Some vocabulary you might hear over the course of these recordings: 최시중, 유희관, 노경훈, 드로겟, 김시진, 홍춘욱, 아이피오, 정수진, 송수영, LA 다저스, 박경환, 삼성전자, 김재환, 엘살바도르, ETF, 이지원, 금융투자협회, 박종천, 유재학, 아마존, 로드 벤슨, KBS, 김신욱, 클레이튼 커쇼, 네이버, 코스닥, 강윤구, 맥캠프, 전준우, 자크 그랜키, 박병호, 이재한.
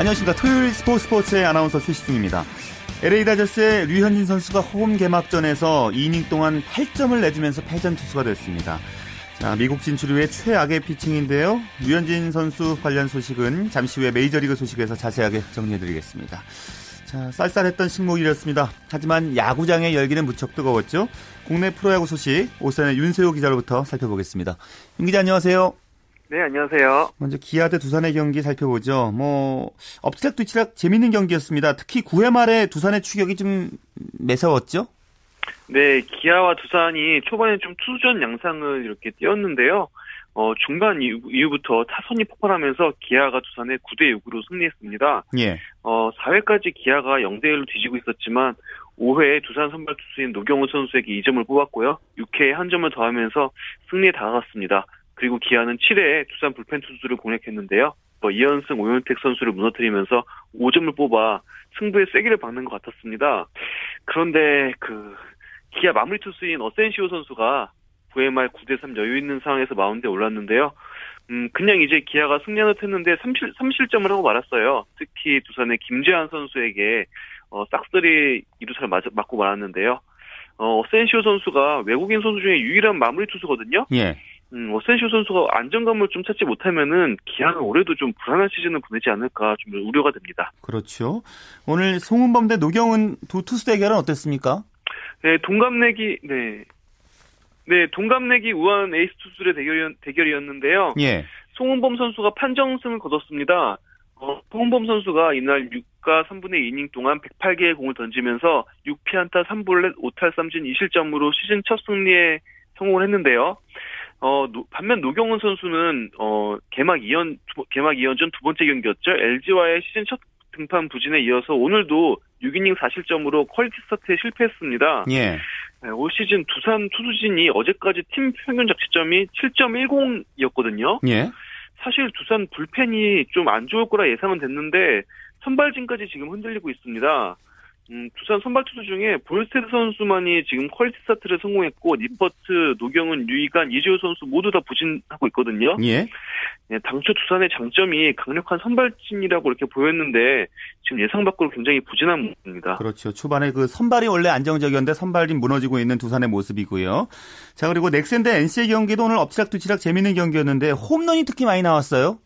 안녕하십니까. 토요일 스포츠의 아나운서 최시중입니다. LA 다저스의 류현진 선수가 홈 개막전에서 2이닝 동안 8점을 내주면서 패전 투수가 됐습니다. 자, 미국 진출 후에 최악의 피칭인데요. 류현진 선수 관련 소식은 잠시 후에 메이저리그 소식에서 자세하게 정리해드리겠습니다. 자, 쌀쌀했던 식목일이었습니다. 하지만 야구장의 열기는 무척 뜨거웠죠. 국내 프로야구 소식, 오산의 윤세호 기자로부터 살펴보겠습니다. 윤 기자, 안녕하세요. 네, 안녕하세요. 먼저 기아 대 두산의 경기 살펴보죠. 엎치락뒤치락 재밌는 경기였습니다. 특히 9회 말에 두산의 추격이 좀 매서웠죠? 네, 기아와 두산이 초반에 좀 투수전 양상을 이렇게 띄웠는데요. 중반 이후부터 타선이 폭발하면서 기아가 두산의 9-6으로 승리했습니다. 예. 4회까지 기아가 0-1로 뒤지고 있었지만 5회에 두산 선발 투수인 노경훈 선수에게 2점을 뽑았고요. 6회에 1점을 더하면서 승리에 다가갔습니다. 그리고 기아는 7회에 두산 불펜 투수를 공략했는데요. 이현승, 오현택 선수를 무너뜨리면서 5점을 뽑아 승부에 쐐기를 박는 것 같았습니다. 그런데 기아 마무리 투수인 어센시오 선수가 9회 말 9-3 여유 있는 상황에서 마운드에 올랐는데요. 그냥 이제 기아가 승리하듯 했는데 3실점을 하고 말았어요. 특히 두산의 김재환 선수에게 싹쓸이 2루타를 맞고 말았는데요. 어센시오 선수가 외국인 선수 중에 유일한 마무리 투수거든요. 예. 어센시오 선수가 안정감을 좀 찾지 못하면은 기아는 올해도 좀 불안한 시즌을 보내지 않을까 좀 우려가 됩니다. 그렇죠. 오늘 송은범 대 노경훈 두 투수 대결은 어땠습니까? 네, 동갑내기 우한 에이스 투수들의 대결이었는데요. 예. 송은범 선수가 판정승을 거뒀습니다. 송은범 선수가 이날 6과 3분의 2이닝 동안 108개의 공을 던지면서 6피안타 3볼넷 5탈 3진 2실점으로 시즌 첫 승리에 성공을 했는데요. 반면 노경훈 선수는 개막 2연전 두 번째 경기였죠. LG와의 시즌 첫 등판 부진에 이어서 오늘도 6이닝 4실점으로 퀄리티 스타트에 실패했습니다. 예. 네, 올 시즌 두산 투수진이 어제까지 팀 평균 자책점이 7.10이었거든요. 예. 사실 두산 불펜이 좀 안 좋을 거라 예상은 됐는데 선발진까지 지금 흔들리고 있습니다. 두산 선발 투수 중에 볼스테드 선수만이 지금 퀄리티 스타트를 성공했고 니퍼트, 노경훈, 유희관, 이재호 선수 모두 다 부진하고 있거든요. 예. 네, 당초 두산의 장점이 강력한 선발진이라고 이렇게 보였는데 지금 예상 밖으로 굉장히 부진한 모습입니다. 그렇죠. 초반에 선발이 원래 안정적이었는데 선발진 무너지고 있는 두산의 모습이고요. 자, 그리고 넥센 대 NC의 경기도 오늘 엎치락뒤치락 재밌는 경기였는데 홈런이 특히 많이 나왔어요.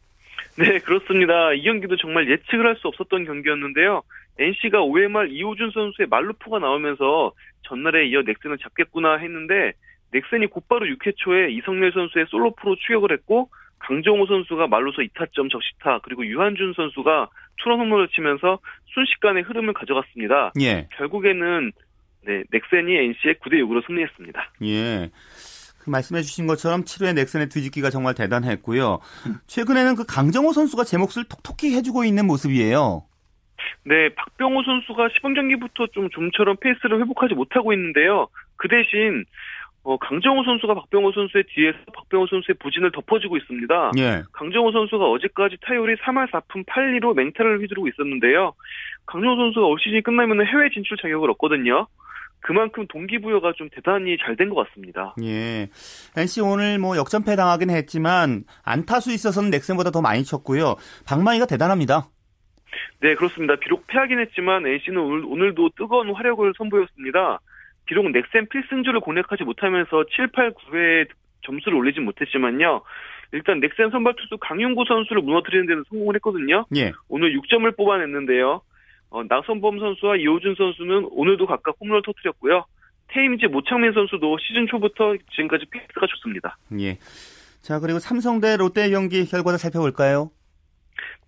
네, 그렇습니다. 이 경기도 정말 예측을 할 수 없었던 경기였는데요. NC가 5회 말 이호준 선수의 말루포가 나오면서 전날에 이어 넥센을 잡겠구나 했는데 넥센이 곧바로 6회 초에 이성렬 선수의 솔로포로 추격을 했고 강정호 선수가 말루서 2타점 적시타 그리고 유한준 선수가 투런 홈런을 치면서 순식간에 흐름을 가져갔습니다. 예. 결국에는 네, 넥센이 NC의 9-6으로 승리했습니다. 예. 말씀해주신 것처럼 7회 넥센의 뒤집기가 정말 대단했고요. 최근에는 강정호 선수가 제 몫을 톡톡히 해주고 있는 모습이에요. 네, 박병호 선수가 시범 경기부터 좀 좀처럼 페이스를 회복하지 못하고 있는데요. 그 대신 강정호 선수가 박병호 선수의 뒤에서 박병호 선수의 부진을 덮어주고 있습니다. 예. 강정호 선수가 어제까지 타율이 3할 4푼 8리로 맹타를 휘두르고 있었는데요. 강정호 선수가 올 시즌이 끝나면 해외 진출 자격을 얻거든요. 그만큼 동기부여가 좀 대단히 잘 된 것 같습니다. 예. NC 오늘 역전패 당하긴 했지만 안타수 있어서는 넥센보다 더 많이 쳤고요. 방망이가 대단합니다. 네, 그렇습니다. 비록 패하긴 했지만 NC는 오늘도 뜨거운 화력을 선보였습니다. 비록 넥센 필승주를 공략하지 못하면서 7, 8, 9회에 점수를 올리진 못했지만요. 일단 넥센 선발 투수 강윤구 선수를 무너뜨리는 데는 성공을 했거든요. 예. 오늘 6점을 뽑아냈는데요. 나선범 선수와 이호준 선수는 오늘도 각각 홈런을 터뜨렸고요. 테임즈 모창민 선수도 시즌 초부터 지금까지 페이스가 좋습니다. 예. 자, 그리고 삼성 대 롯데의 경기 결과를 살펴볼까요?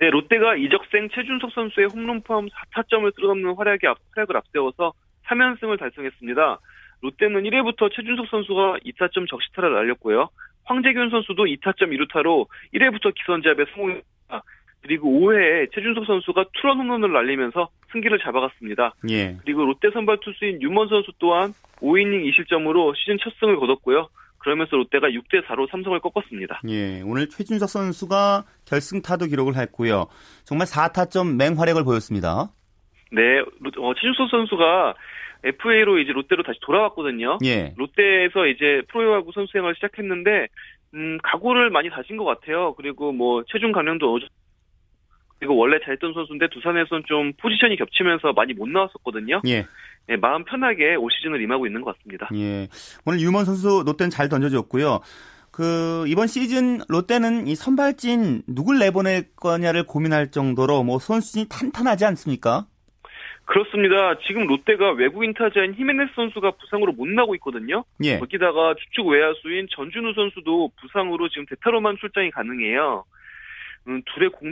네, 롯데가 이적생 최준석 선수의 홈런 포함 4타점을 쓸어넘는 활약을 앞세워서 3연승을 달성했습니다. 롯데는 1회부터 최준석 선수가 2타점 적시타를 날렸고요. 황재균 선수도 2타점 2루타로 1회부터 기선제압에 성공했습니다. 그리고 5회에 최준석 선수가 투런 홈런을 날리면서 승기를 잡아갔습니다. 예. 그리고 롯데 선발 투수인 유먼 선수 또한 5이닝 2실점으로 시즌 첫 승을 거뒀고요. 그러면서 롯데가 6-4로 삼성을 꺾었습니다. 예, 오늘 최준석 선수가 결승타도 기록을 했고요. 정말 4타점 맹활약을 보였습니다. 네, 최준석 선수가 FA로 이제 롯데로 다시 돌아왔거든요. 예. 롯데에서 이제 프로야구 선수 생활을 시작했는데 각오를 많이 다진 것 같아요. 그리고 뭐 체중 감량도 어느 정도 그리고 원래 잘했던 선수인데 두산에서는 좀 포지션이 겹치면서 많이 못 나왔었거든요. 예. 네, 마음 편하게 올 시즌을 임하고 있는 것 같습니다. 예. 오늘 유먼 선수 롯데는 잘 던져줬고요. 이번 시즌 롯데는 이 선발진 누굴 내보낼 거냐를 고민할 정도로 뭐 선수진이 탄탄하지 않습니까? 그렇습니다. 지금 롯데가 외국인 타자인 히메네스 선수가 부상으로 못 나오고 있거든요. 예. 거기다가 주축 외야수인 전준우 선수도 부상으로 지금 대타로만 출장이 가능해요.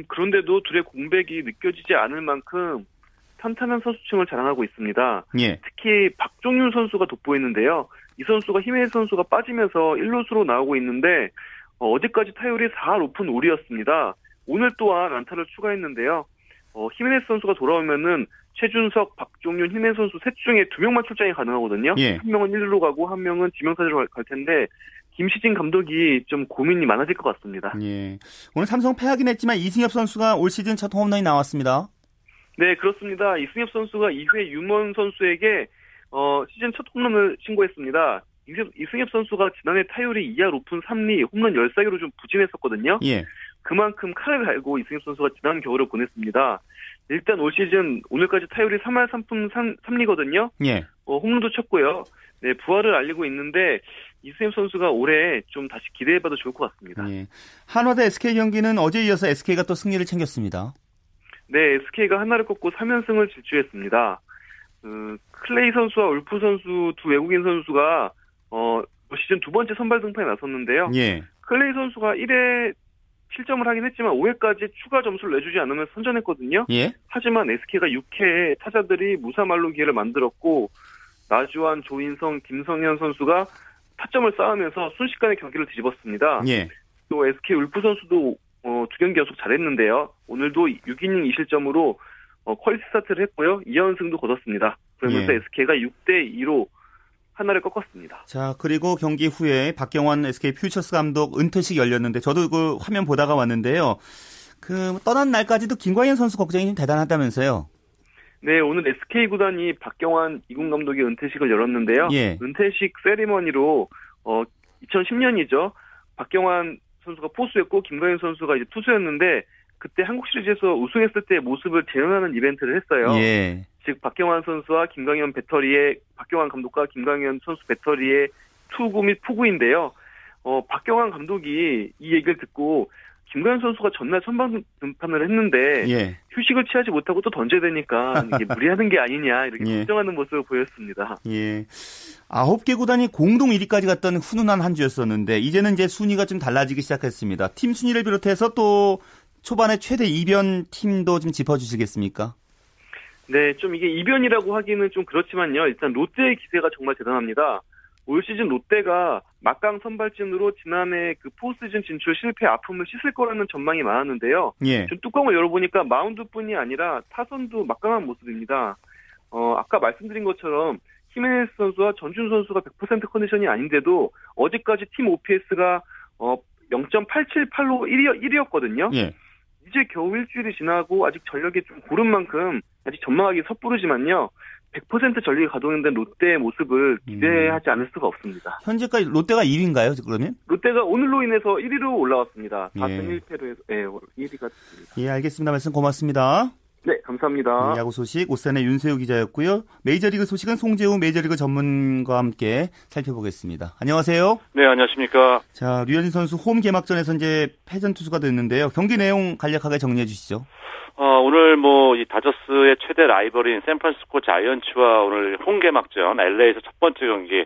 그런데도 둘의 공백이 느껴지지 않을 만큼 탄탄한 선수층을 자랑하고 있습니다. 예. 특히 박종윤 선수가 돋보이는데요. 이 선수가 히메네스 선수가 빠지면서 1루수로 나오고 있는데 어제까지 타율이 4할 5푼 5리였습니다. 오늘 또한 안타를 추가했는데요. 히메네스 선수가 돌아오면은 최준석, 박종윤, 히메네스 선수 셋 중에 2명만 출장이 가능하거든요. 예. 한 명은 1루로 가고 한 명은 지명타자로 갈 텐데 김시진 감독이 좀 고민이 많아질 것 같습니다. 예. 오늘 삼성 패하긴 했지만 이승엽 선수가 올 시즌 첫 홈런이 나왔습니다. 네, 그렇습니다. 이승엽 선수가 2회 유먼 선수에게 시즌 첫 홈런을 신고했습니다. 이승엽 선수가 지난해 타율이 2할 5푼 3리 홈런 14개로 좀 부진했었거든요. 예. 그만큼 칼을 갈고 이승엽 선수가 지난 겨울을 보냈습니다. 일단 올 시즌 오늘까지 타율이 3할 3푼 3리거든요. 예. 홈런도 쳤고요. 네, 부활을 알리고 있는데 이승엽 선수가 올해 좀 다시 기대해봐도 좋을 것 같습니다. 예. 한화 대 SK 경기는 어제 이어서 SK가 또 승리를 챙겼습니다. 네, SK가 한화를 꺾고 3연승을 질주했습니다. 클레이 선수와 울프 선수 두 외국인 선수가 시즌 두 번째 선발 등판에 나섰는데요. 예. 클레이 선수가 1회 실점을 하긴 했지만 5회까지 추가 점수를 내주지 않으면서 선전했거든요. 예. 하지만 SK가 6회에 타자들이 무사말로 기회를 만들었고 나주환, 조인성, 김성현 선수가 타점을 쌓으면서 순식간에 경기를 뒤집었습니다. 예. 또 SK 울프 선수도 두 경기 연속 잘했는데요. 오늘도 6이닝 2실점으로 퀄리티 스타트를 했고요. 2연승도 거뒀습니다. 그러면서 예. SK가 6대2로 하나를 꺾었습니다. 자, 그리고 경기 후에 박경환 SK 퓨처스 감독 은퇴식 열렸는데 저도 그 화면 보다가 왔는데요. 떠난 날까지도 김광현 선수 걱정이 좀 대단하다면서요. 네, 오늘 SK 구단이 박경환 이군 감독의 은퇴식을 열었는데요. 예. 은퇴식 세리머니로 2010년이죠. 박경환 선수가 포수였고 김광현 선수가 이제 투수였는데 그때 한국 시리즈에서 우승했을 때의 모습을 재현하는 이벤트를 했어요. 예. 즉 박경환 선수와 김광현 배터리의 박경환 감독과 김광현 선수 배터리의 투구 및 포구인데요. 박경환 감독이 이 얘기를 듣고 김광현 선수가 전날 선방 등판을 했는데 예. 휴식을 취하지 못하고 또 던져야 되니까 이게 무리하는 게 아니냐 이렇게 걱정하는 예. 모습을 보였습니다. 예. 9개 구단이 공동 1위까지 갔던 훈훈한 한 주였었는데 이제는 이제 순위가 좀 달라지기 시작했습니다. 팀 순위를 비롯해서 또 초반에 최대 이변 팀도 좀 짚어주시겠습니까? 네, 좀 이게 이변이라고 하기는 좀 그렇지만요. 일단 롯데의 기세가 정말 대단합니다. 올 시즌 롯데가 막강 선발진으로 지난해 그 포스트시즌 진출 실패 아픔을 씻을 거라는 전망이 많았는데요. 예. 좀 뚜껑을 열어보니까 마운드뿐이 아니라 타선도 막강한 모습입니다. 아까 말씀드린 것처럼 히메네스 선수와 전준 선수가 100% 컨디션이 아닌데도 어제까지 팀 OPS가 0.878로 1위였거든요. 예. 이제 겨우 일주일이 지나고 아직 전력이 좀 고른 만큼 아직 전망하기 섣부르지만요. 100% 전력이 가동된 롯데의 모습을 기대하지 않을 수가 없습니다. 현재까지 롯데가 2위인가요? 그러면? 롯데가 오늘로 인해서 1위로 올라왔습니다. 같은 예. 1패로 해서 1위가 됐습니다. 예, 알겠습니다. 말씀 고맙습니다. 네, 감사합니다. 야구 소식 오산의 윤세호 기자였고요. 메이저리그 소식은 송재우 메이저리그 전문가와 함께 살펴보겠습니다. 안녕하세요. 네, 안녕하십니까. 자, 류현진 선수 홈 개막전에서 이제 패전 투수가 됐는데요. 경기 내용 간략하게 정리해 주시죠. 오늘 이 다저스의 최대 라이벌인 샌프란시스코 자이언츠와 오늘 홈 개막전 LA에서 첫 번째 경기.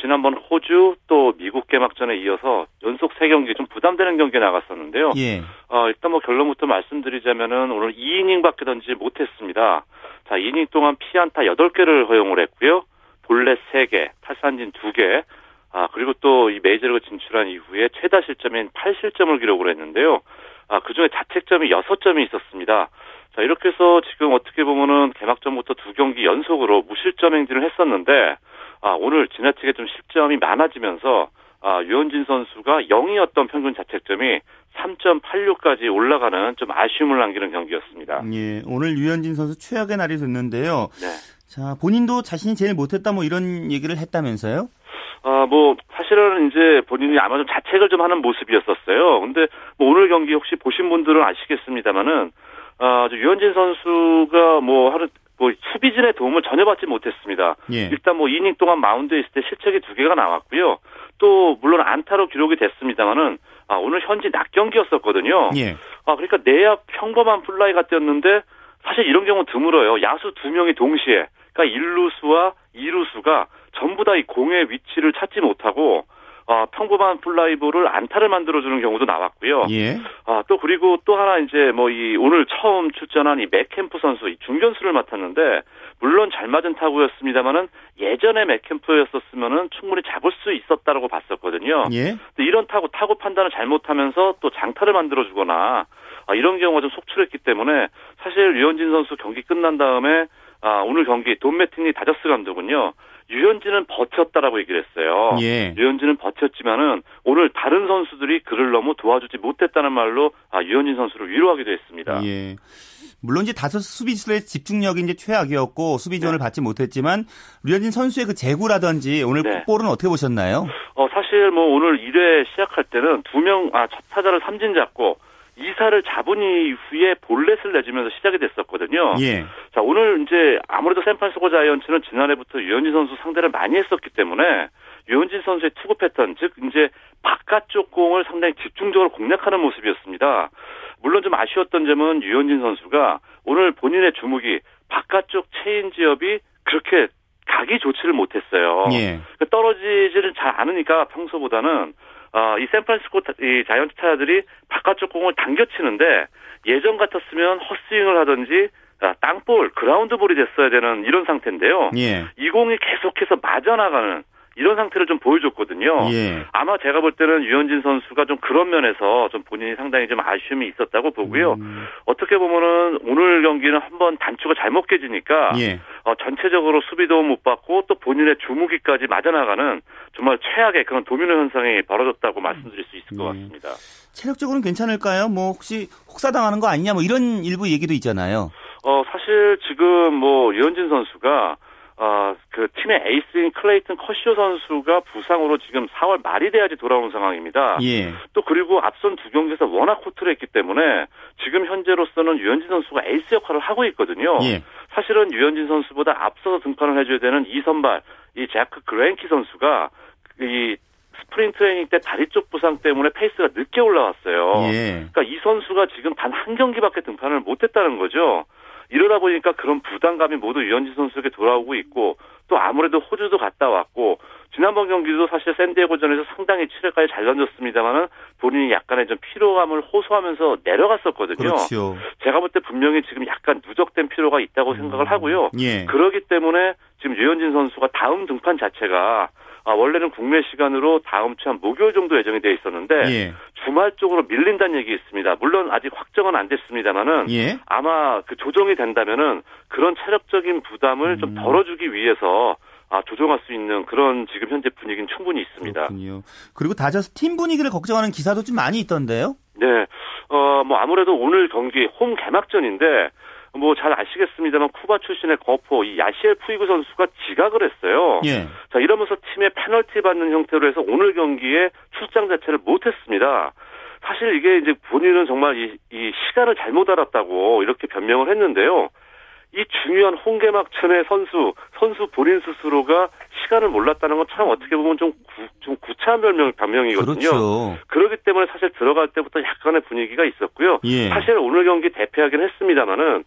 지난번 호주 또 미국 개막전에 이어서 연속 3경기 좀 부담되는 경기에 나갔었는데요. 예. 일단 결론부터 말씀드리자면은 오늘 2이닝밖에 던지지 못했습니다. 자, 2이닝 동안 피안타 8개를 허용을 했고요. 볼넷 3개, 탈삼진 2개, 그리고 또 이 메이저리그 진출한 이후에 최다 실점인 8실점을 기록을 했는데요. 그중에 자책점이 6점이 있었습니다. 자, 이렇게 해서 지금 어떻게 보면은 개막전부터 2경기 연속으로 무실점 행진을 했었는데 오늘 지나치게 좀 실점이 많아지면서 류현진 선수가 0이었던 평균 자책점이 3.86까지 올라가는 좀 아쉬움을 남기는 경기였습니다. 예, 오늘 류현진 선수 최악의 날이 됐는데요. 네. 자, 본인도 자신이 제일 못했다 뭐 이런 얘기를 했다면서요? 사실은 이제 본인이 아마 좀 자책을 좀 하는 모습이었었어요. 근데 뭐 오늘 경기 혹시 보신 분들은 아시겠습니다만은, 류현진 선수가 수비진의 도움을 전혀 받지 못했습니다. 예. 일단 2이닝 동안 마운드에 있을 때 실책이 2개가 나왔고요. 또 물론 안타로 기록이 됐습니다만은 오늘 현지 낮 경기였었거든요. 예. 그러니까 내야 평범한 플라이 같았는데 사실 이런 경우 드물어요. 야수 2명이 동시에, 그러니까 1루수와 2루수가 전부 다 이 공의 위치를 찾지 못하고 평범한 플라이볼을 안타를 만들어주는 경우도 나왔고요. 예. 또 그리고 또 하나 이제 오늘 처음 출전한 이 맥캠프 선수, 이 중견수를 맡았는데 물론 잘 맞은 타구였습니다만은 예전에 맥캠프였었으면은 충분히 잡을 수 있었다라고 봤었거든요. 예. 근데 이런 타구 판단을 잘못하면서 또 장타를 만들어주거나 이런 경우가 좀 속출했기 때문에 사실 류현진 선수 경기 끝난 다음에 오늘 경기 돈 매팅리 다저스 감독은요. 류현진은 버텼다라고 얘기를 했어요. 예. 류현진은 버텼지만은 오늘 다른 선수들이 그를 너무 도와주지 못했다는 말로 류현진 선수를 위로하기도 했습니다. 예. 물론 이제 다섯 수비수의 집중력이 이제 최악이었고 수비 지원을 받지 못했지만 류현진 선수의 그 제구라든지 오늘 볼은 어떻게 보셨나요? 사실 오늘 1회 시작할 때는 첫 타자를 삼진 잡고 2사를 잡은 이후에 볼넷을 내주면서 시작이 됐었거든요. 예. 자, 오늘 이제 아무래도 샌프란시스코 자이언츠는 지난해부터 류현진 선수 상대를 많이 했었기 때문에 류현진 선수의 투구 패턴, 즉 이제 바깥쪽 공을 상당히 집중적으로 공략하는 모습이었습니다. 물론 좀 아쉬웠던 점은 류현진 선수가 오늘 본인의 주목이 바깥쪽 체인지업이 그렇게 각이 좋지를 못했어요. 예. 그러니까 떨어지지를 잘 않으니까 평소보다는 이 샌프란시스코 자이언츠 타자들이 바깥쪽 공을 당겨치는데 예전 같았으면 헛스윙을 하든지 땅볼, 그라운드볼이 됐어야 되는 이런 상태인데요. 예. 이 공이 계속해서 맞아나가는 이런 상태를 좀 보여줬거든요. 예. 아마 제가 볼 때는 류현진 선수가 좀 그런 면에서 좀 본인이 상당히 좀 아쉬움이 있었다고 보고요. 어떻게 보면은 오늘 경기는 한번 단추가 잘못 깨지니까 예. 전체적으로 수비도 못 받고 또 본인의 주무기까지 맞아나가는 정말 최악의 그런 도미노 현상이 벌어졌다고 말씀드릴 수 있을 것 같습니다. 체력적으로는 괜찮을까요? 혹시 혹사당하는 거 아니냐 이런 일부 얘기도 있잖아요. 사실 지금 류현진 선수가 그 팀의 에이스인 클레이튼 커쇼 선수가 부상으로 지금 4월 말이 돼야지 돌아오는 상황입니다. 예. 또 그리고 앞선 2경기에서 워낙 호투를 했기 때문에 지금 현재로서는 류현진 선수가 에이스 역할을 하고 있거든요. 예. 사실은 류현진 선수보다 앞서서 등판을 해줘야 되는 2선발 이 자크 그랜키 선수가 이 스프링 트레이닝 때 다리 쪽 부상 때문에 페이스가 늦게 올라왔어요. 예. 그러니까 이 선수가 지금 단 한 경기밖에 등판을 못했다는 거죠. 이러다 보니까 그런 부담감이 모두 류현진 선수에게 돌아오고 있고 또 아무래도 호주도 갔다 왔고 지난번 경기도 사실 샌디에고전에서 상당히 7회까지 잘 던졌습니다만은 본인이 약간의 좀 피로감을 호소하면서 내려갔었거든요. 그렇죠. 제가 볼 때 분명히 지금 약간 누적된 피로가 있다고 생각을 하고요. 예. 그러기 때문에 지금 류현진 선수가 다음 등판 자체가 원래는 국내 시간으로 다음 주 한 목요일 정도 예정이 돼 있었는데 예. 주말 쪽으로 밀린다는 얘기 있습니다. 물론 아직 확정은 안 됐습니다만은 예. 아마 그 조정이 된다면은 그런 체력적인 부담을 좀 덜어주기 위해서 조정할 수 있는 그런 지금 현재 분위기는 충분히 있습니다. 그렇군요. 그리고 다저스 팀 분위기를 걱정하는 기사도 좀 많이 있던데요. 네, 아무래도 오늘 경기 홈 개막전인데. 잘 아시겠습니다만 쿠바 출신의 거포 이 야시엘 푸이구 선수가 지각을 했어요. 예. 자, 이러면서 팀에 페널티 받는 형태로 해서 오늘 경기에 출장 자체를 못했습니다. 사실 이게 이제 본인은 정말 이 시간을 잘못 알았다고 이렇게 변명을 했는데요. 이 중요한 홈개막전의 선수 본인 스스로가 시간을 몰랐다는 건 참 어떻게 보면 좀 구차한 변명이거든요. 그렇죠. 그렇기 때문에 사실 들어갈 때부터 약간의 분위기가 있었고요. 예. 사실 오늘 경기 대패하긴 했습니다만은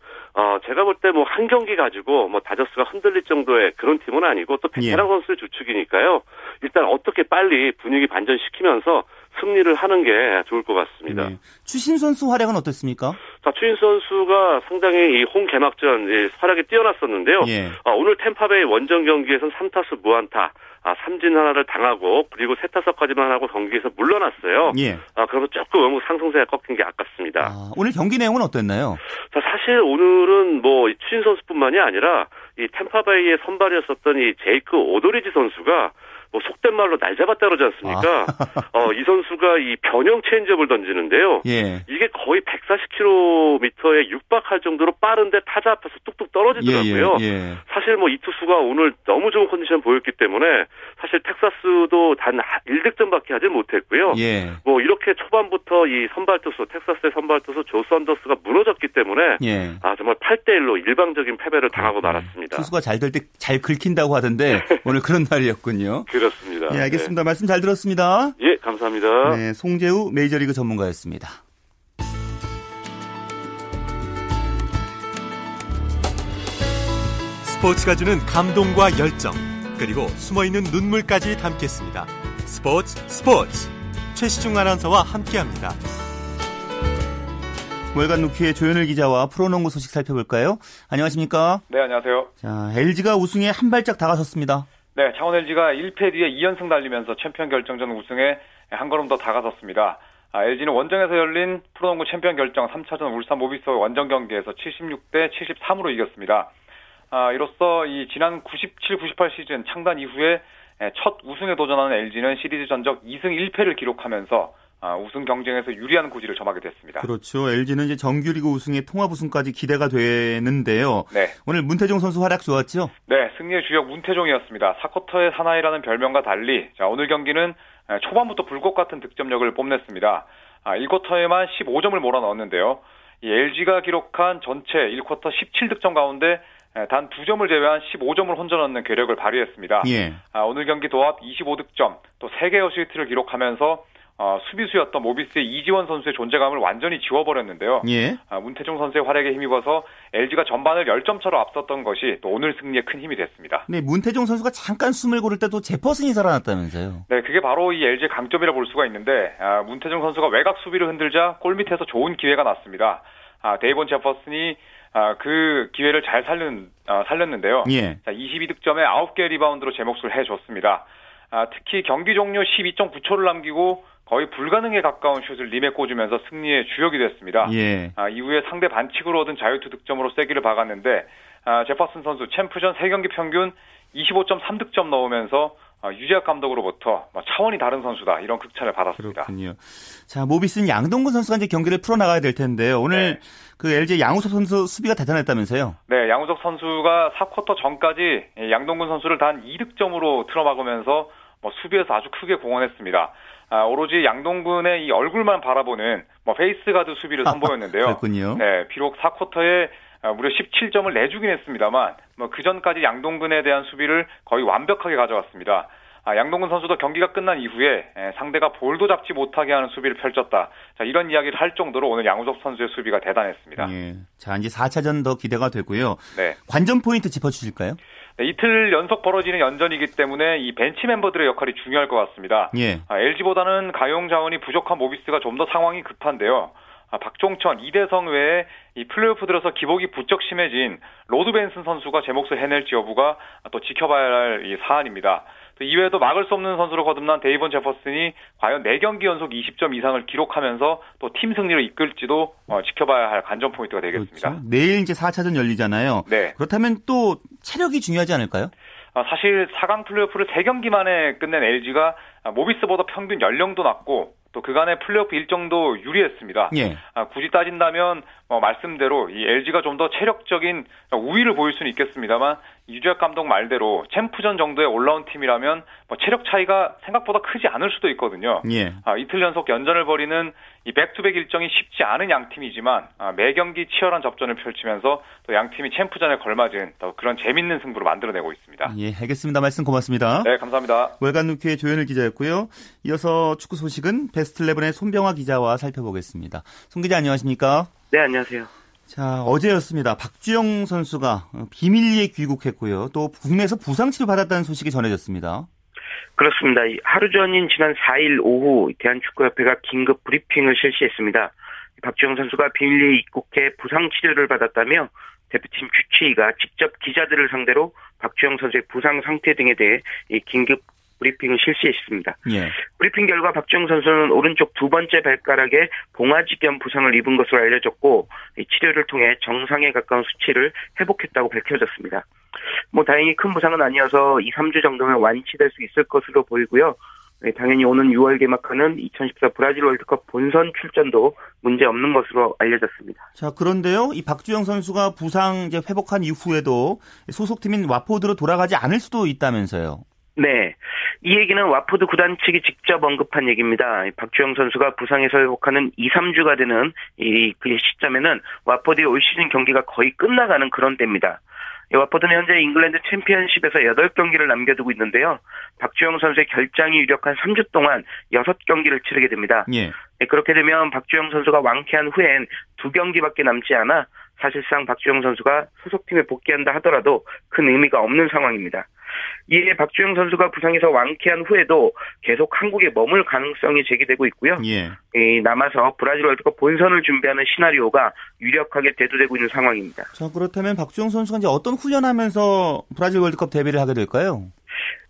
제가 볼 때 한 경기 가지고 다저스가 흔들릴 정도의 그런 팀은 아니고 또 베테랑 예. 선수의 주축이니까요. 일단 어떻게 빨리 분위기 반전시키면서 승리를 하는 게 좋을 것 같습니다. 네. 추신 선수 활약은 어땠습니까? 자, 추신 선수가 상당히 홈 개막전 활약이 뛰어났었는데요. 예. 오늘 템파베이 원정 경기에서는 3타수 무안타, 삼진 하나를 당하고 그리고 3타석까지만 하고 경기에서 물러났어요. 예. 그러면서 조금 상승세가 꺾인 게 아깝습니다. 오늘 경기 내용은 어땠나요? 자, 사실 오늘은 추신 선수뿐만이 아니라 이 템파베이의 선발이었었던 이 제이크 오도리지 선수가 뭐 속된 말로 날 잡아 따르지 않습니까? 아. 이 선수가 이 변형 체인지업을 던지는데요. 예. 이게 거의 140km에 육박할 정도로 빠른데 타자 앞에서 뚝뚝 떨어지더라고요. 예, 예, 예. 사실 뭐 이 투수가 오늘 너무 좋은 컨디션 보였기 때문에 사실 텍사스도 단 1득점밖에 하지 못했고요. 예. 뭐 이렇게 초반부터 이 선발투수 텍사스의 선발투수 조 선더스가 무너졌기 때문에 예. 아 정말 8대1로 일방적인 패배를 당하고 말았습니다. 투수가 잘 될 때 잘 긁힌다고 하던데 오늘 그런 날이었군요. 그렇습니다. 예, 알겠습니다. 네. 말씀 잘 들었습니다. 예, 감사합니다. 네, 송재우 메이저리그 전문가였습니다. 스포츠가 주는 감동과 열정, 그리고 숨어있는 눈물까지 담겠습니다. 스포츠 최시중 아나운서와 함께합니다. 월간 루키의 조현일 기자와 프로농구 소식 살펴볼까요? 안녕하십니까? 네, 안녕하세요. 자, LG가 우승에 한 발짝 다가섰습니다. 네, 창원 LG가 1패 뒤에 2연승 달리면서 챔피언 결정전 우승에 한 걸음 더 다가섰습니다. LG는 원정에서 열린 프로농구 챔피언 결정 3차전 울산 모비스와의 원정 경기에서 76대 73으로 이겼습니다. 이로써 이 지난 97-98 시즌 창단 이후에 첫 우승에 도전하는 LG는 시리즈 전적 2승 1패를 기록하면서 우승 경쟁에서 유리한 고지를 점하게 됐습니다. 그렇죠. LG는 이제 정규리그 우승에 통합 우승까지 기대가 되는데요. 네. 오늘 문태종 선수 활약 좋았죠? 네, 승리의 주역 문태종이었습니다. 4쿼터의 사나이라는 별명과 달리 자, 오늘 경기는 초반부터 불꽃 같은 득점력을 뽐냈습니다. 1쿼터에만 15점을 몰아넣었는데요. 이 LG가 기록한 전체 1쿼터 17득점 가운데 단 2점을 제외한 15점을 혼자 넣는 괴력을 발휘했습니다. 예. 오늘 경기 도합 25득점, 또 3개의 어시스트를 기록하면서 수비수였던 모비스의 이지원 선수의 존재감을 완전히 지워버렸는데요. 예. 문태종 선수의 활약에 힘입어서 LG가 전반을 10점 차로 앞섰던 것이 또 오늘 승리에 큰 힘이 됐습니다. 네, 문태종 선수가 잠깐 숨을 고를 때도 제퍼슨이 살아났다면서요. 네, 그게 바로 이 LG의 강점이라 볼 수가 있는데 문태종 선수가 외곽 수비를 흔들자 골밑에서 좋은 기회가 났습니다. 데이본 제퍼슨이 그 기회를 잘 살렸는데요. 예. 자, 22득점에 9개의 리바운드로 제 몫을 해줬습니다. 특히 경기 종료 12.9초를 남기고 거의 불가능에 가까운 슛을 림에 꽂으면서 승리의 주역이 됐습니다. 예. 이후에 상대 반칙으로 얻은 자유투 득점으로 쐐기를 박았는데 제퍼슨 선수 챔프전 3경기 평균 25.3 득점 넣으면서 유재학 감독으로부터 차원이 다른 선수다 이런 극찬을 받았습니다. 그렇군요. 자, 모비스는 양동근 선수가 이제 경기를 풀어나가야 될 텐데요. 오늘 네. 그 LG 양우석 선수 수비가 대단했다면서요? 네, 양우석 선수가 4쿼터 전까지 양동근 선수를 단 2득점으로 틀어막으면서 수비에서 아주 크게 공헌했습니다. 오로지 양동근의 이 얼굴만 바라보는 페이스가드 수비를 선보였는데요. 그렇군요. 네, 비록 4쿼터에 무려 17점을 내주긴 했습니다만 그 전까지 양동근에 대한 수비를 거의 완벽하게 가져갔습니다. 양동근 선수도 경기가 끝난 이후에 상대가 볼도 잡지 못하게 하는 수비를 펼쳤다. 자, 이런 이야기를 할 정도로 오늘 양우석 선수의 수비가 대단했습니다. 예. 자, 이제 4차전 더 기대가 되고요. 네. 관전 포인트 짚어주실까요? 네, 이틀 연속 벌어지는 연전이기 때문에 이 벤치 멤버들의 역할이 중요할 것 같습니다. 예. LG보다는 가용 자원이 부족한 모비스가 좀 더 상황이 급한데요. 박종천, 이대성 외에 이 플레이오프 들어서 기복이 부쩍 심해진 로드 벤슨 선수가 제 몫을 해낼지 여부가 또 지켜봐야 할 이 사안입니다. 또 이외에도 막을 수 없는 선수로 거듭난 데이본 제퍼슨이 과연 4경기 연속 20점 이상을 기록하면서 또 팀 승리를 이끌지도 지켜봐야 할 관전 포인트가 되겠습니다. 그렇죠. 내일 이제 4차전 열리잖아요. 네. 그렇다면 또 체력이 중요하지 않을까요? 사실 4강 플레이오프를 3경기 만에 끝낸 LG가 모비스보다 평균 연령도 낮고 또 그간의 플레이오프 일정도 유리했습니다. 예. 굳이 따진다면 말씀대로 이 LG가 좀 더 체력적인 우위를 보일 수는 있겠습니다만 유재학 감독 말대로 챔프전 정도에 올라온 팀이라면 체력 차이가 생각보다 크지 않을 수도 있거든요. 예. 이틀 연속 연전을 벌이는 이 백투백 일정이 쉽지 않은 양 팀이지만 매 경기 치열한 접전을 펼치면서 또 양 팀이 챔프전에 걸맞은 또 그런 재밌는 승부를 만들어내고 있습니다. 예, 알겠습니다. 말씀 고맙습니다. 네, 감사합니다. 월간 루키의 조현일 기자였고요. 이어서 축구 소식은 베스트 11의 손병화 기자와 살펴보겠습니다. 손 기자 안녕하십니까? 네, 안녕하세요. 자, 어제였습니다. 박주영 선수가 비밀리에 귀국했고요. 또 국내에서 부상치료 받았다는 소식이 전해졌습니다. 그렇습니다. 하루 전인 지난 4일 오후 대한축구협회가 긴급 브리핑을 실시했습니다. 박주영 선수가 비밀리에 입국해 부상치료를 받았다며 대표팀 주치의가 직접 기자들을 상대로 박주영 선수의 부상 상태 등에 대해 긴급 브리핑을 실시했습니다. 예. 브리핑 결과 박주영 선수는 오른쪽 두 번째 발가락에 봉화지 겸 부상을 입은 것으로 알려졌고 치료를 통해 정상에 가까운 수치를 회복했다고 밝혀졌습니다. 뭐 다행히 큰 부상은 아니어서 2, 3주 정도면 완치될 수 있을 것으로 보이고요. 당연히 오는 6월 개막하는 2014 브라질 월드컵 본선 출전도 문제없는 것으로 알려졌습니다. 자, 그런데요, 이 박주영 선수가 부상 이제 회복한 이후에도 소속팀인 와포드로 돌아가지 않을 수도 있다면서요. 네, 이 얘기는 와포드 구단 측이 직접 언급한 얘기입니다. 박주영 선수가 부상에서 회복하는 2, 3주가 되는 이 시점에는 와포드의 올 시즌 경기가 거의 끝나가는 그런 때입니다. 와포드는 현재 잉글랜드 챔피언십에서 8경기를 남겨두고 있는데요. 박주영 선수의 결장이 유력한 3주 동안 6경기를 치르게 됩니다. 예. 그렇게 되면 박주영 선수가 완쾌한 후엔 2경기밖에 남지 않아 사실상 박주영 선수가 소속팀에 복귀한다 하더라도 큰 의미가 없는 상황입니다. 이에 박주영 선수가 부상에서 완쾌한 후에도 계속 한국에 머물 가능성이 제기되고 있고요. 예. 남아서 브라질 월드컵 본선을 준비하는 시나리오가 유력하게 대두되고 있는 상황입니다. 자, 그렇다면 박주영 선수가 이제 어떤 훈련하면서 브라질 월드컵 데뷔를 하게 될까요?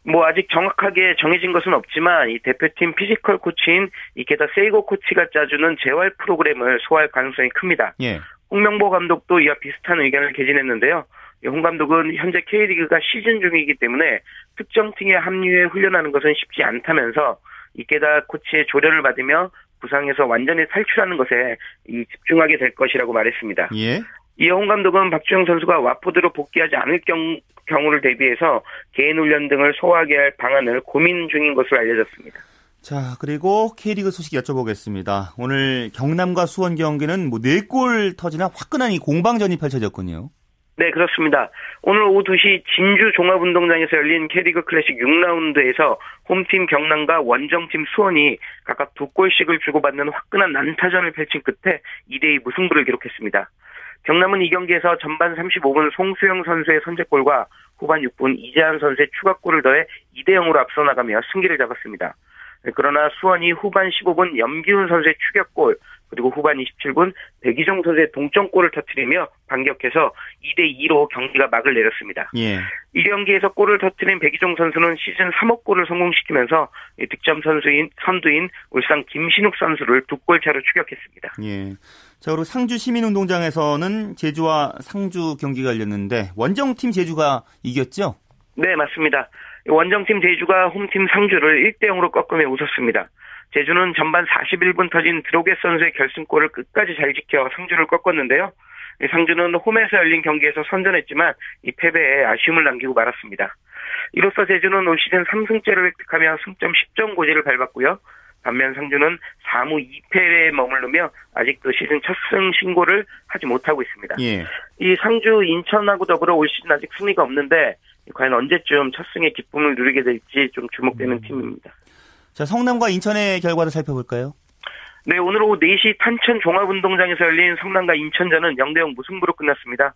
뭐 아직 정확하게 정해진 것은 없지만 이 대표팀 피지컬 코치인 이케다 세이고 코치가 짜주는 재활 프로그램을 소화할 가능성이 큽니다. 예. 홍명보 감독도 이와 비슷한 의견을 개진했는데요. 홍 감독은 현재 K리그가 시즌 중이기 때문에 특정 팀에 합류해 훈련하는 것은 쉽지 않다면서 이케다 코치의 조련을 받으며 부상에서 완전히 탈출하는 것에 집중하게 될 것이라고 말했습니다. 예. 이에 홍 감독은 박주영 선수가 와포드로 복귀하지 않을 경우를 대비해서 개인 훈련 등을 소화하게 할 방안을 고민 중인 것으로 알려졌습니다. 자, 그리고 K리그 소식 여쭤보겠습니다. 오늘 경남과 수원 경기는 뭐 4골 터지나 화끈한 이 공방전이 펼쳐졌군요. 네, 그렇습니다. 오늘 오후 2시 진주 종합운동장에서 열린 K리그 클래식 6라운드에서 홈팀 경남과 원정팀 수원이 각각 2골씩을 주고받는 화끈한 난타전을 펼친 끝에 2대2 무승부를 기록했습니다. 경남은 이 경기에서 전반 35분 송수영 선수의 선제골과 후반 6분 이재한 선수의 추가골을 더해 2대0으로 앞서 나가며 승기를 잡았습니다. 그러나 수원이 후반 15분 염기훈 선수의 추격골, 그리고 후반 27분 백이종 선수의 동점골을 터뜨리며 반격해서 2대2로 경기가 막을 내렸습니다. 예. 이 경기에서 골을 터뜨린 백이종 선수는 시즌 3호 골을 성공시키면서 득점 선두인 울산 김신욱 선수를 2골차로 추격했습니다. 예. 자, 그리고 상주 시민운동장에서는 제주와 상주 경기가 열렸는데 원정팀 제주가 이겼죠? 네, 맞습니다. 원정팀 제주가 홈팀 상주를 1대0으로 꺾으며 웃었습니다. 제주는 전반 41분 터진 드로겟 선수의 결승골을 끝까지 잘 지켜 상주를 꺾었는데요. 상주는 홈에서 열린 경기에서 선전했지만 이 패배에 아쉬움을 남기고 말았습니다. 이로써 제주는 올 시즌 3승째를 획득하며 승점 10점 고지를 밟았고요. 반면 상주는 4무 2패에 머무르며 아직도 시즌 첫 승 신고를 하지 못하고 있습니다. 예. 이 상주 인천하고 더불어 올 시즌 아직 승리가 없는데 과연 언제쯤 첫 승의 기쁨을 누리게 될지 좀 주목되는 팀입니다. 자, 성남과 인천의 결과를 살펴볼까요? 네, 오늘 오후 4시 탄천 종합운동장에서 열린 성남과 인천전은 0대0 무승부로 끝났습니다.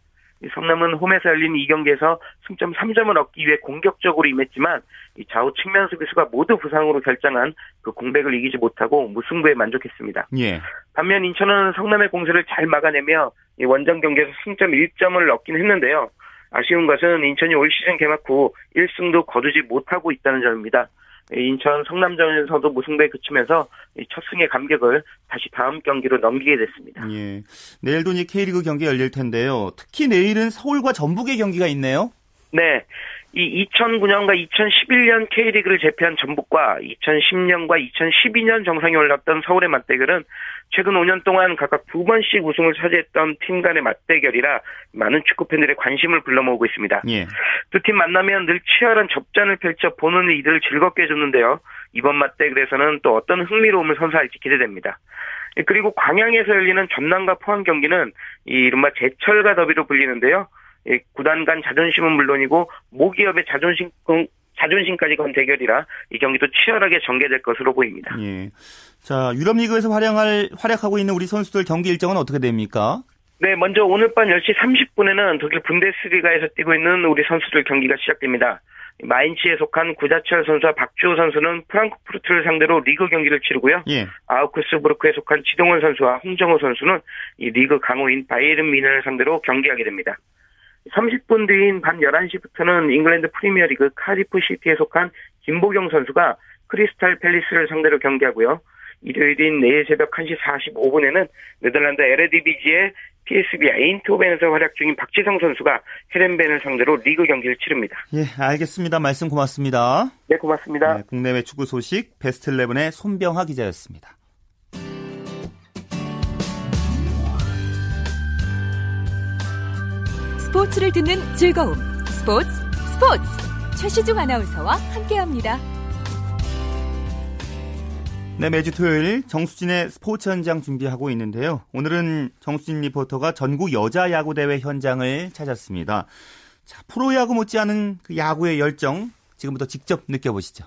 성남은 홈에서 열린 이 경기에서 승점 3점을 얻기 위해 공격적으로 임했지만 좌우 측면 수비수가 모두 부상으로 결장한 그 공백을 이기지 못하고 무승부에 만족했습니다. 예. 반면 인천은 성남의 공세를 잘 막아내며 원정 경기에서 승점 1점을 얻긴 했는데요. 아쉬운 것은 인천이 올 시즌 개막 후 1승도 거두지 못하고 있다는 점입니다. 인천 성남전에서도 무승부에 그치면서 첫 승의 감격을 다시 다음 경기로 넘기게 됐습니다. 예, 내일도 이제 K리그 경기 열릴 텐데요. 특히 내일은 서울과 전북의 경기가 있네요. 네, 이 2009년과 2011년 K리그를 제패한 전북과 2010년과 2012년 정상에 올랐던 서울의 맞대결은 최근 5년 동안 각각 두 번씩 우승을 차지했던 팀 간의 맞대결이라 많은 축구팬들의 관심을 불러모으고 있습니다. 예. 두 팀 만나면 늘 치열한 접전을 펼쳐 보는 이들을 즐겁게 해줬는데요. 이번 맞대결에서는 또 어떤 흥미로움을 선사할지 기대됩니다. 그리고 광양에서 열리는 전남과 포항 경기는 이른바 제철가 더비로 불리는데요. 구단 간 자존심은 물론이고 모기업의 자존심까지 건 대결이라 이 경기도 치열하게 전개될 것으로 보입니다. 예. 자, 유럽리그에서 활약하고 있는 우리 선수들 경기 일정은 어떻게 됩니까? 네, 먼저 오늘 밤 10시 30분에는 독일 분데스리가에서 뛰고 있는 우리 선수들 경기가 시작됩니다. 마인츠에 속한 구자철 선수와 박주호 선수는 프랑크푸르트를 상대로 리그 경기를 치르고요. 예. 아우크스부르크에 속한 지동원 선수와 홍정호 선수는 이 리그 강호인 바이에른 뮌헨을 상대로 경기하게 됩니다. 30분 뒤인 밤 11시부터는 잉글랜드 프리미어리그 카디프 시티에 속한 김보경 선수가 크리스탈 팰리스를 상대로 경기하고요. 일요일인 내일 새벽 1시 45분에는 네덜란드 에레디비지의 PSV 에인트호벤에서 활약 중인 박지성 선수가 헤렌벤을 상대로 리그 경기를 치릅니다. 예, 알겠습니다. 말씀 고맙습니다. 네, 고맙습니다. 네, 국내외 축구 소식 베스트11의 손병하 기자였습니다. 스포츠를 듣는 즐거움. 스포츠. 최시중 아나운서와 함께합니다. 네, 매주 토요일 정수진의 스포츠 현장 준비하고 있는데요. 오늘은 정수진 리포터가 전국 여자 야구 대회 현장을 찾았습니다. 자, 프로야구 못지않은 그 야구의 열정 지금부터 직접 느껴보시죠.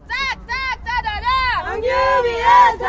짝짝 따라라 강유미한테.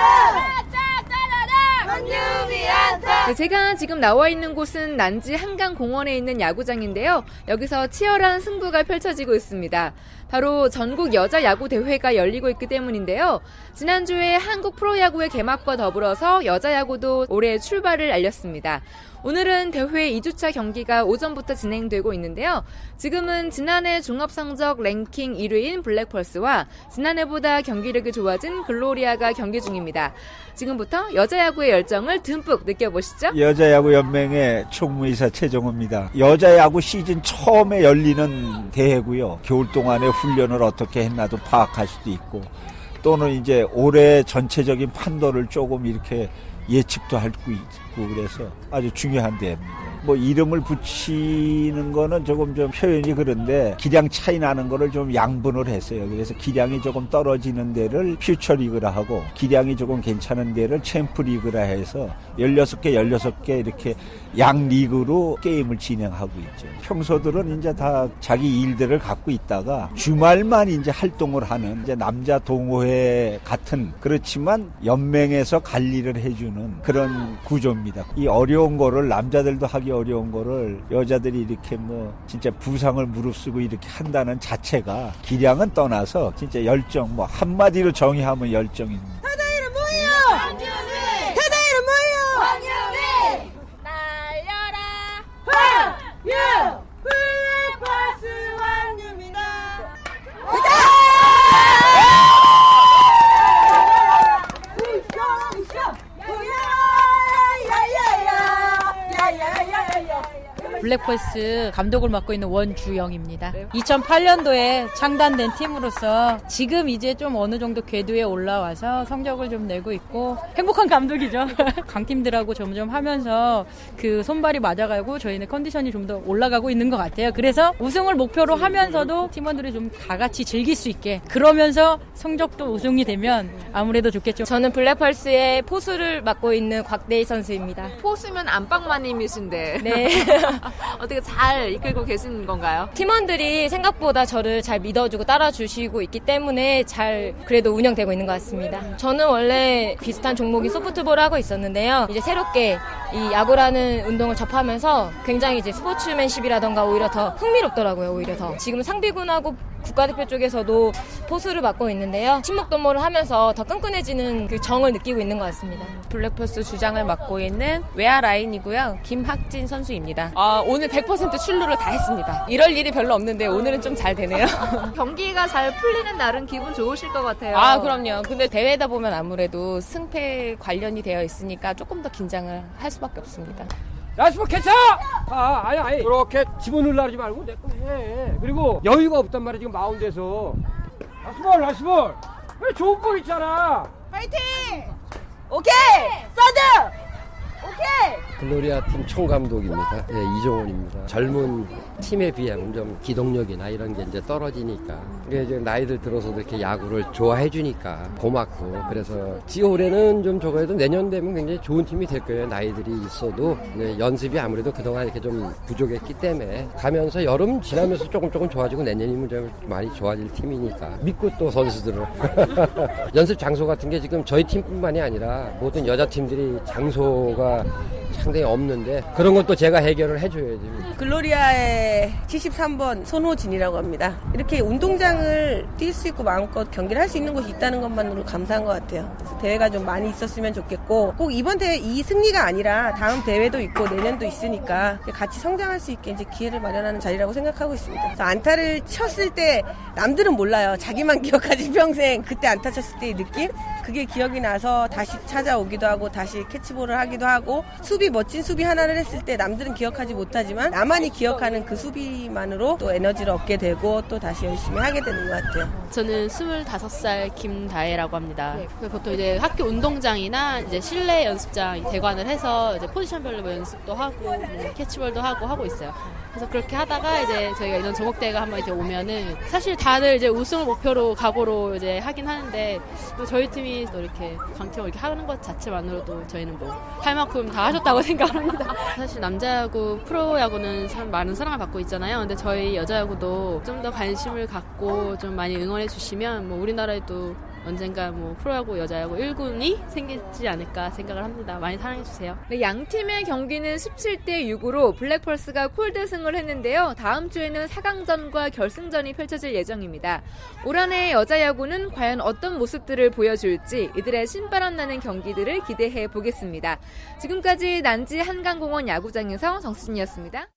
네, 제가 지금 나와 있는 곳은 난지 한강공원에 있는 야구장인데요. 여기서 치열한 승부가 펼쳐지고 있습니다. 바로 전국 여자 야구 대회가 열리고 있기 때문인데요. 지난주에 한국 프로야구의 개막과 더불어서 여자 야구도 올해 출발을 알렸습니다. 오늘은 대회 2주차 경기가 오전부터 진행되고 있는데요. 지금은 지난해 종합성적 랭킹 1위인 블랙펄스와 지난해보다 경기력이 좋아진 글로리아가 경기 중입니다. 지금부터 여자야구의 열정을 듬뿍 느껴보시죠. 여자야구연맹의 총무이사 최정호입니다. 여자야구 시즌 처음에 열리는 대회고요. 겨울 동안에 훈련을 어떻게 했나도 파악할 수도 있고 또는 이제 올해 전체적인 판도를 조금 이렇게 예측도 할 수 있고 그래서 아주 중요한 대회입니다. 뭐 이름을 붙이는 거는 조금 좀 표현이 그런데 기량 차이 나는 거를 좀 양분을 했어요. 그래서 기량이 조금 떨어지는 데를 퓨처리그라 하고 기량이 조금 괜찮은 데를 챔프리그라 해서 16개 이렇게 양 리그로 게임을 진행하고 있죠. 평소들은 이제 다 자기 일들을 갖고 있다가 주말만 이제 활동을 하는 이제 남자 동호회 같은 그렇지만 연맹에서 관리를 해주는 그런 구조입니다. 이 어려운 거를 남자들도 하기 어려운 거를 여자들이 이렇게 뭐 진짜 부상을 무릅쓰고 이렇게 한다는 자체가 기량은 떠나서 진짜 열정 뭐 한마디로 정의하면 열정입니다. 타자 이름 뭐예요? 황유미. 타자 이름 뭐예요? 황유미. 날려라 황유 블랙버스 황유미다. 블랙펄스 감독을 맡고 있는 원주영입니다. 2008년도에 창단된 팀으로서 지금 이제 좀 어느 정도 궤도에 올라와서 성적을 좀 내고 있고 행복한 감독이죠. 강팀들하고 점점 하면서 그 손발이 맞아가고 저희는 컨디션이 좀 더 올라가고 있는 것 같아요. 그래서 우승을 목표로 하면서도 팀원들이 좀 다 같이 즐길 수 있게 그러면서 성적도 우승이 되면 아무래도 좋겠죠. 저는 블랙펄스의 포수를 맡고 있는 곽대희 선수입니다. 포수면 안방마님이신데 네. 어떻게 잘 이끌고 계신 건가요? 팀원들이 생각보다 저를 잘 믿어주고 따라주시고 있기 때문에 잘 그래도 운영되고 있는 것 같습니다. 저는 원래 비슷한 종목인 소프트볼을 하고 있었는데요. 이제 새롭게 이 야구라는 운동을 접하면서 굉장히 이제 스포츠맨십이라던가 오히려 더 흥미롭더라고요. 오히려 더. 지금 상비군하고 국가대표 쪽에서도 포수를 맡고 있는데요. 친목도모를 하면서 더 끈끈해지는 그 정을 느끼고 있는 것 같습니다. 블랙펄스 주장을 맡고 있는 외야 라인이고요. 김학진 선수입니다. 오늘 100% 출루를 다 했습니다. 이럴 일이 별로 없는데 오늘은 좀 잘 되네요. 경기가 잘 풀리는 날은 기분 좋으실 것 같아요. 아, 그럼요. 근데 대회다 보면 아무래도 승패 관련이 되어 있으니까 조금 더 긴장을 할 수밖에 없습니다. 라이스포 캐쳐! 아니. 그렇게 집어넣으려고 하지 말고 내 거 해. 그리고 여유가 없단 말이야, 지금 마운드에서. 라이스볼! 왜 좋은 볼 있잖아! 파이팅! 오케이! 서드! 오케이! 글로리아 팀 총감독입니다. 네, 이종훈입니다. 젊은 팀에 비하면 좀 기동력이나 이런 게 이제 떨어지니까. 그게 이제 나이들 들어서도 이렇게 야구를 좋아해주니까 고맙고. 그래서 올해는 좀 적어도 내년 되면 굉장히 좋은 팀이 될 거예요. 나이들이 있어도. 연습이 아무래도 그동안 이렇게 좀 부족했기 때문에 가면서 여름 지나면서 조금 좋아지고 내년이면 좀 많이 좋아질 팀이니까. 믿고 또 선수들을. 연습 장소 같은 게 지금 저희 팀뿐만이 아니라 모든 여자 팀들이 장소가 상당히 없는데 그런 것도 제가 해결을 해줘야지. 글로리아의 제 73번 손호진이라고 합니다. 이렇게 운동장을 뛸 수 있고 마음껏 경기를 할 수 있는 곳이 있다는 것만으로 감사한 것 같아요. 그래서 대회가 좀 많이 있었으면 좋겠고, 꼭 이번 대회 이 승리가 아니라 다음 대회도 있고 내년도 있으니까 같이 성장할 수 있게 이제 기회를 마련하는 자리라고 생각하고 있습니다. 그래서 안타를 쳤을 때 남들은 몰라요. 자기만 기억하지 평생. 그때 안타 쳤을 때의 느낌? 그게 기억이 나서 다시 찾아오기도 하고 다시 캐치볼을 하기도 하고, 수비, 멋진 수비 하나를 했을 때 남들은 기억하지 못하지만 나만이 기억하는 그 수비만으로 또 에너지를 얻게 되고 또 다시 열심히 하게 되는 것 같아요. 저는 25살 김다혜라고 합니다. 네. 보통 이제 학교 운동장이나 이제 실내 연습장 대관을 해서 이제 포지션별로 뭐 연습도 하고 캐치볼도 하고 있어요. 그래서 그렇게 하다가 이제 저희가 이런 전국대회가 한번 이제 오면은 사실 다들 이제 우승을 목표로 각오로 이제 하긴 하는데, 또 저희 팀이 또 이렇게 강팀을 이렇게 하는 것 자체만으로도 저희는 뭐 할 만큼 다 하셨다고 생각합니다. 사실 남자야구, 프로야구는 참 많은 사랑을 받고 있잖아요. 근데 저희 여자야구도 좀 더 관심을 갖고 좀 많이 응원해 주시면 뭐 우리나라에도 언젠가 뭐 프로야구, 여자야구 1군이 생기지 않을까 생각을 합니다. 많이 사랑해주세요. 네, 양 팀의 경기는 17대 6으로 블랙펄스가 콜드승을 했는데요. 다음 주에는 4강전과 결승전이 펼쳐질 예정입니다. 올 한해 여자야구는 과연 어떤 모습들을 보여줄지 이들의 신바람 나는 경기들을 기대해 보겠습니다. 지금까지 난지 한강공원 야구장에서 정수진이었습니다.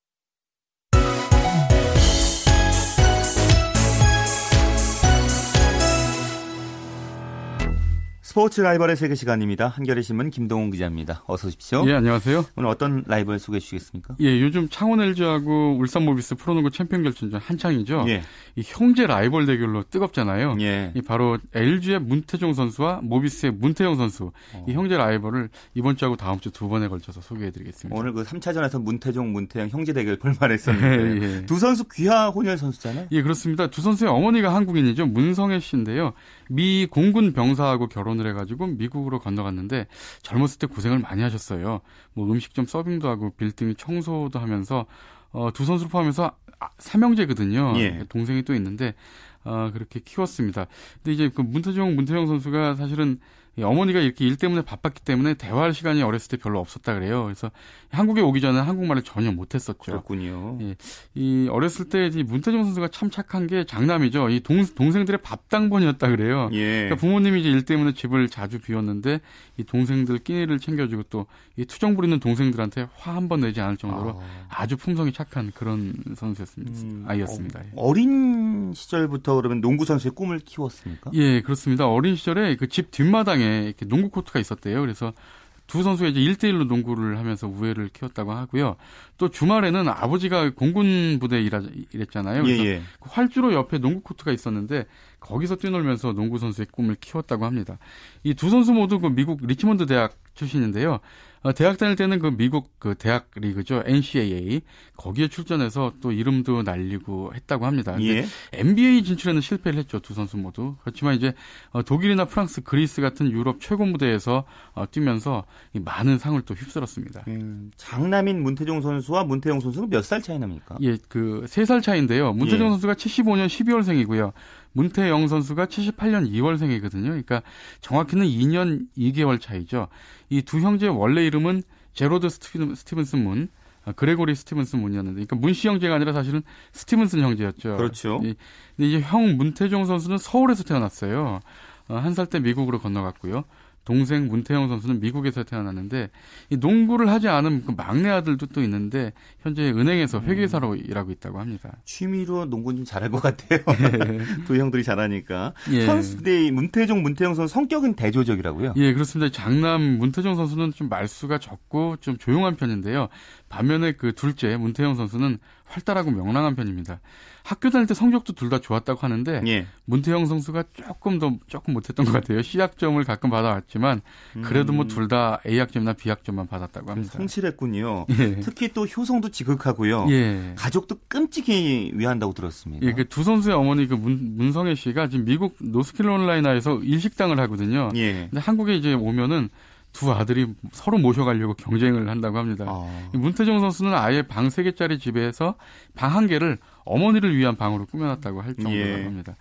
스포츠 라이벌의 세계 시간입니다. 한겨레신문 김동훈 기자입니다. 어서 오십시오. 예, 안녕하세요. 오늘 어떤 라이벌 소개해 주시겠습니까? 예, 요즘 창원 LG하고 울산 모비스 프로농구 챔피언 결전전 한창이죠. 예. 이 형제 라이벌 대결로 뜨겁잖아요. 예. 이 바로 LG의 문태종 선수와 모비스의 문태영 선수. 이 형제 라이벌을 이번 주하고 다음 주 두 번에 걸쳐서 소개해 드리겠습니다. 오늘 그 3차전에서 문태종, 문태영 형제 대결 볼만했었는데. 예, 예. 두 선수 귀하 혼혈 선수잖아요. 예, 그렇습니다. 두 선수의 어머니가 한국인이죠. 문성애 씨인데요. 미 공군 병사하고 결혼을 해가지고 미국으로 건너갔는데 젊었을 때 고생을 많이 하셨어요. 뭐 음식점 서빙도 하고 빌딩 청소도 하면서 두 선수를 포함해서 삼형제거든요. 예. 동생이 또 있는데 그렇게 키웠습니다. 근데 이제 그 문태영 선수가 사실은 어머니가 이렇게 일 때문에 바빴기 때문에 대화할 시간이 어렸을 때 별로 없었다 그래요. 그래서 한국에 오기 전에 한국말을 전혀 못했었죠. 그렇군요. 예, 이 어렸을 때 이 문태종 선수가 참 착한 게 장남이죠. 이 동생들의 밥당번이었다 그래요. 예. 그러니까 부모님이 이제 일 때문에 집을 자주 비웠는데 이 동생들 끼니를 챙겨주고 또 이 투정 부리는 동생들한테 화 한 번 내지 않을 정도로 아주 품성이 착한 그런 선수였습니다. 아이였습니다. 예. 어린 시절부터 그러면 농구 선수의 꿈을 키웠습니까? 예, 그렇습니다. 어린 시절에 그 집 뒷마당에 이렇게 농구 코트가 있었대요. 그래서 두 선수가 이제 1대1로 농구를 하면서 우애를 키웠다고 하고요. 또 주말에는 아버지가 공군 부대에 일했잖아요. 그래서 예, 예. 그 활주로 옆에 농구 코트가 있었는데 거기서 뛰놀면서 농구 선수의 꿈을 키웠다고 합니다. 이 두 선수 모두 그 미국 리치몬드 대학 출신인데요. 대학 다닐 때는 그 미국 그 대학 리그죠. NCAA. 거기에 출전해서 또 이름도 날리고 했다고 합니다. 예. NBA 진출에는 실패를 했죠. 두 선수 모두. 그렇지만 이제 독일이나 프랑스, 그리스 같은 유럽 최고 무대에서 뛰면서 많은 상을 또 휩쓸었습니다. 장남인 문태종 선수와 문태영 선수는 몇 살 차이 납니까? 예, 그 3살 차이인데요. 문태종 예. 선수가 75년 12월생이고요. 문태영 선수가 78년 2월생이거든요. 그러니까 정확히는 2년 2개월 차이죠. 이 두 형제의 원래 이름은 제로드 스티븐슨 문, 그레고리 스티븐슨 문이었는데, 그러니까 문씨 형제가 아니라 사실은 스티븐슨 형제였죠. 그렇죠. 근데 이제 형 문태종 선수는 서울에서 태어났어요. 한 살 때 미국으로 건너갔고요. 동생 문태영 선수는 미국에서 태어났는데 이 농구를 하지 않은 그 막내 아들도 또 있는데 현재 은행에서 회계사로 일하고 있다고 합니다. 취미로 농구는 좀 잘할 것 같아요. 예. 두 형들이 잘하니까. 예. 선수들이 문태종, 문태영 선수 성격은 대조적이라고요? 예, 그렇습니다. 장남 문태종 선수는 좀 말수가 적고 좀 조용한 편인데요. 반면에 그 둘째 문태영 선수는 활달하고 명랑한 편입니다. 학교 다닐 때 성적도 둘 다 좋았다고 하는데 예. 문태영 선수가 조금 못했던 것 같아요. C학점을 가끔 받아왔지만 그래도 뭐 둘 다 A학점이나 B학점만 받았다고 합니다. 성실했군요. 예. 특히 또 효성도 지극하고요. 예. 가족도 끔찍히 위한다고 들었습니다. 예, 그 두 선수의 어머니 그 문성애 씨가 지금 미국 노스캐롤라이나에서 일식당을 하거든요. 예. 근데 한국에 이제 오면은 두 아들이 서로 모셔가려고 경쟁을 한다고 합니다. 문태종 선수는 아예 방 3개짜리 집에서 방 1개를 어머니를 위한 방으로 꾸며놨다고 할 정도라고 합니다.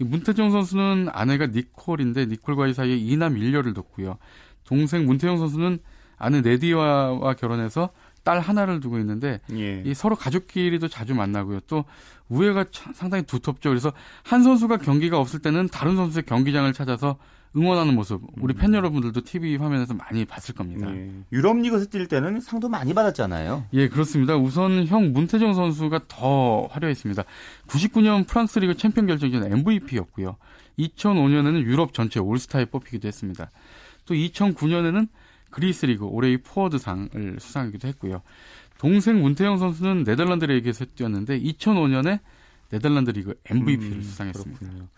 예. 문태종 선수는 아내가 니콜인데 니콜과의 사이에 2남 1녀를 뒀고요. 동생 문태영 선수는 아내 네디와와 결혼해서 딸 하나를 두고 있는데 예. 이 서로 가족끼리도 자주 만나고요. 또 우애가 상당히 두텁죠. 그래서 한 선수가 경기가 없을 때는 다른 선수의 경기장을 찾아서 응원하는 모습 우리 팬 여러분들도 TV 화면에서 많이 봤을 겁니다. 예. 유럽리그에서 뛸 때는 상도 많이 받았잖아요. 예, 그렇습니다. 우선 형 문태종 선수가 더 화려했습니다. 99년 프랑스 리그 챔피언 결정전 MVP였고요. 2005년에는 유럽 전체 올스타에 뽑히기도 했습니다. 또 2009년에는 그리스 리그 올해의 포워드상을 수상하기도 했고요. 동생 문태영 선수는 네덜란드 리그에서 뛰었는데 2005년에 네덜란드 리그 MVP를 수상했습니다. 그렇군요.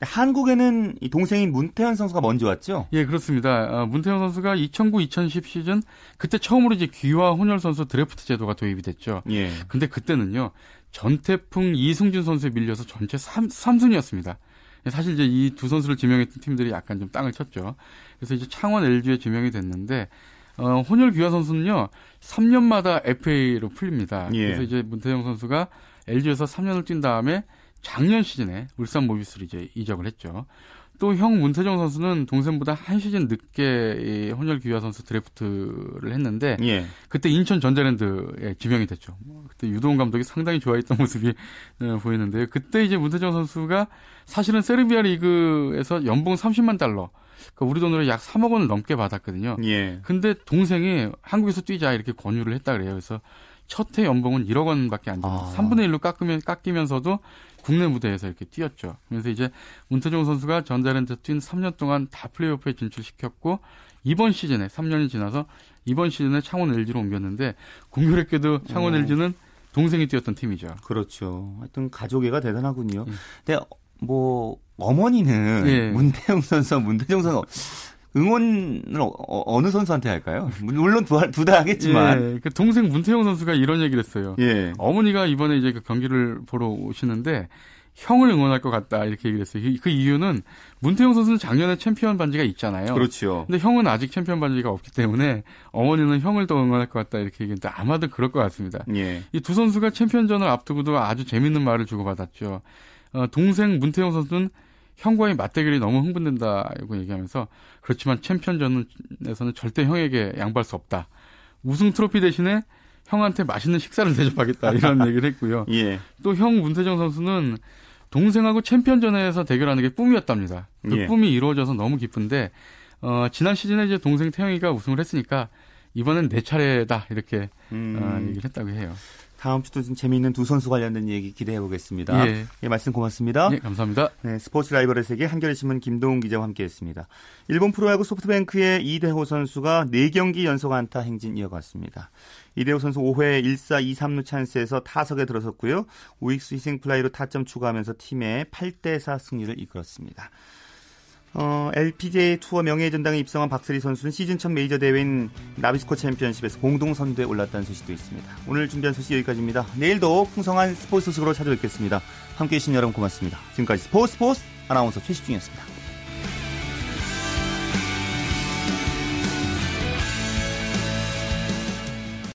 한국에는 이 동생인 문태현 선수가 먼저 왔죠? 예, 그렇습니다. 문태현 선수가 2009-2010 시즌 그때 처음으로 이제 귀화 혼혈 선수 드래프트 제도가 도입이 됐죠. 예. 근데 그때는요 전태풍 이승준 선수에 밀려서 전체 3순위였습니다. 사실 이제 이 두 선수를 지명했던 팀들이 약간 좀 땅을 쳤죠. 그래서 이제 창원 LG에 지명이 됐는데 혼혈 귀화 선수는요 3년마다 FA로 풀립니다. 예. 그래서 이제 문태영 선수가 LG에서 3년을 뛴 다음에 작년 시즌에 울산 모비스로 이제 이적을 했죠. 또 형 문태종 선수는 동생보다 한 시즌 늦게 혼혈 귀화 선수 드래프트를 했는데 예. 그때 인천 전자랜드에 지명이 됐죠. 그때 유동훈 감독이 상당히 좋아했던 모습이 보이는데요. 그때 이제 문태종 선수가 사실은 세르비아 리그에서 연봉 30만 달러 그러니까 우리 돈으로 약 3억 원을 넘게 받았거든요. 예. 근데 동생이 한국에서 뛰자 이렇게 권유를 했다 그래요. 그래서 첫 해 연봉은 1억 원밖에 안 됩니다. 3분의 1로 깎이면서도 국내 무대에서 이렇게 뛰었죠. 그래서 이제 문태종 선수가 전자랜드에서 뛴 3년 동안 다 플레이오프에 진출시켰고 이번 시즌에 3년이 지나서 이번 시즌에 창원 LG로 옮겼는데 공교롭게도 창원 LG는 동생이 뛰었던 팀이죠. 그렇죠. 하여튼 가족애가 대단하군요. 근데 뭐 어머니는 예. 문태영 선수, 문태종 선수 응원을 어느 선수한테 할까요? 물론 둘 다 하겠지만 예, 그 동생 문태영 선수가 이런 얘기를 했어요. 예. 어머니가 이번에 이제 그 경기를 보러 오시는데 형을 응원할 것 같다 이렇게 얘기를 했어요. 그 이유는 문태영 선수는 작년에 챔피언 반지가 있잖아요. 그렇죠. 근데 형은 아직 챔피언 반지가 없기 때문에 어머니는 형을 더 응원할 것 같다 이렇게 얘기했는데 아마도 그럴 것 같습니다. 예. 이 두 선수가 챔피언전을 앞두고도 아주 재밌는 말을 주고받았죠. 동생 문태영 선수는 형과의 맞대결이 너무 흥분된다고 얘기하면서 그렇지만 챔피언전에서는 절대 형에게 양보할 수 없다. 우승 트로피 대신에 형한테 맛있는 식사를 대접하겠다 이런 얘기를 했고요. 예. 또 형 문태정 선수는 동생하고 챔피언전에서 대결하는 게 꿈이었답니다. 그 예. 꿈이 이루어져서 너무 기쁜데 지난 시즌에 이제 동생 태영이가 우승을 했으니까 이번엔 내 차례다 이렇게 얘기를 했다고 해요. 다음 주도 좀 재미있는 두 선수 관련된 얘기 기대해 보겠습니다. 예. 예, 말씀 고맙습니다. 예, 감사합니다. 네, 스포츠 라이벌의 세계 한겨레신문 김동훈 기자와 함께했습니다. 일본 프로야구 소프트뱅크의 이대호 선수가 4경기 연속 안타 행진 이어갔습니다. 이대호 선수 5회 1사 2, 3루 찬스에서 타석에 들어섰고요. 우익수 희생플라이로 타점 추가하면서 팀의 8-4 승리를 이끌었습니다. LPGA 투어 명예의 전당에 입성한 박세리 선수는 시즌 첫 메이저 대회인 나비스코 챔피언십에서 공동 선두에 올랐다는 소식도 있습니다. 오늘 준비한 소식 여기까지입니다. 내일도 풍성한 스포츠 소식으로 찾아뵙겠습니다. 함께해 주신 여러분 고맙습니다. 지금까지 스포츠 아나운서 최시중이었습니다.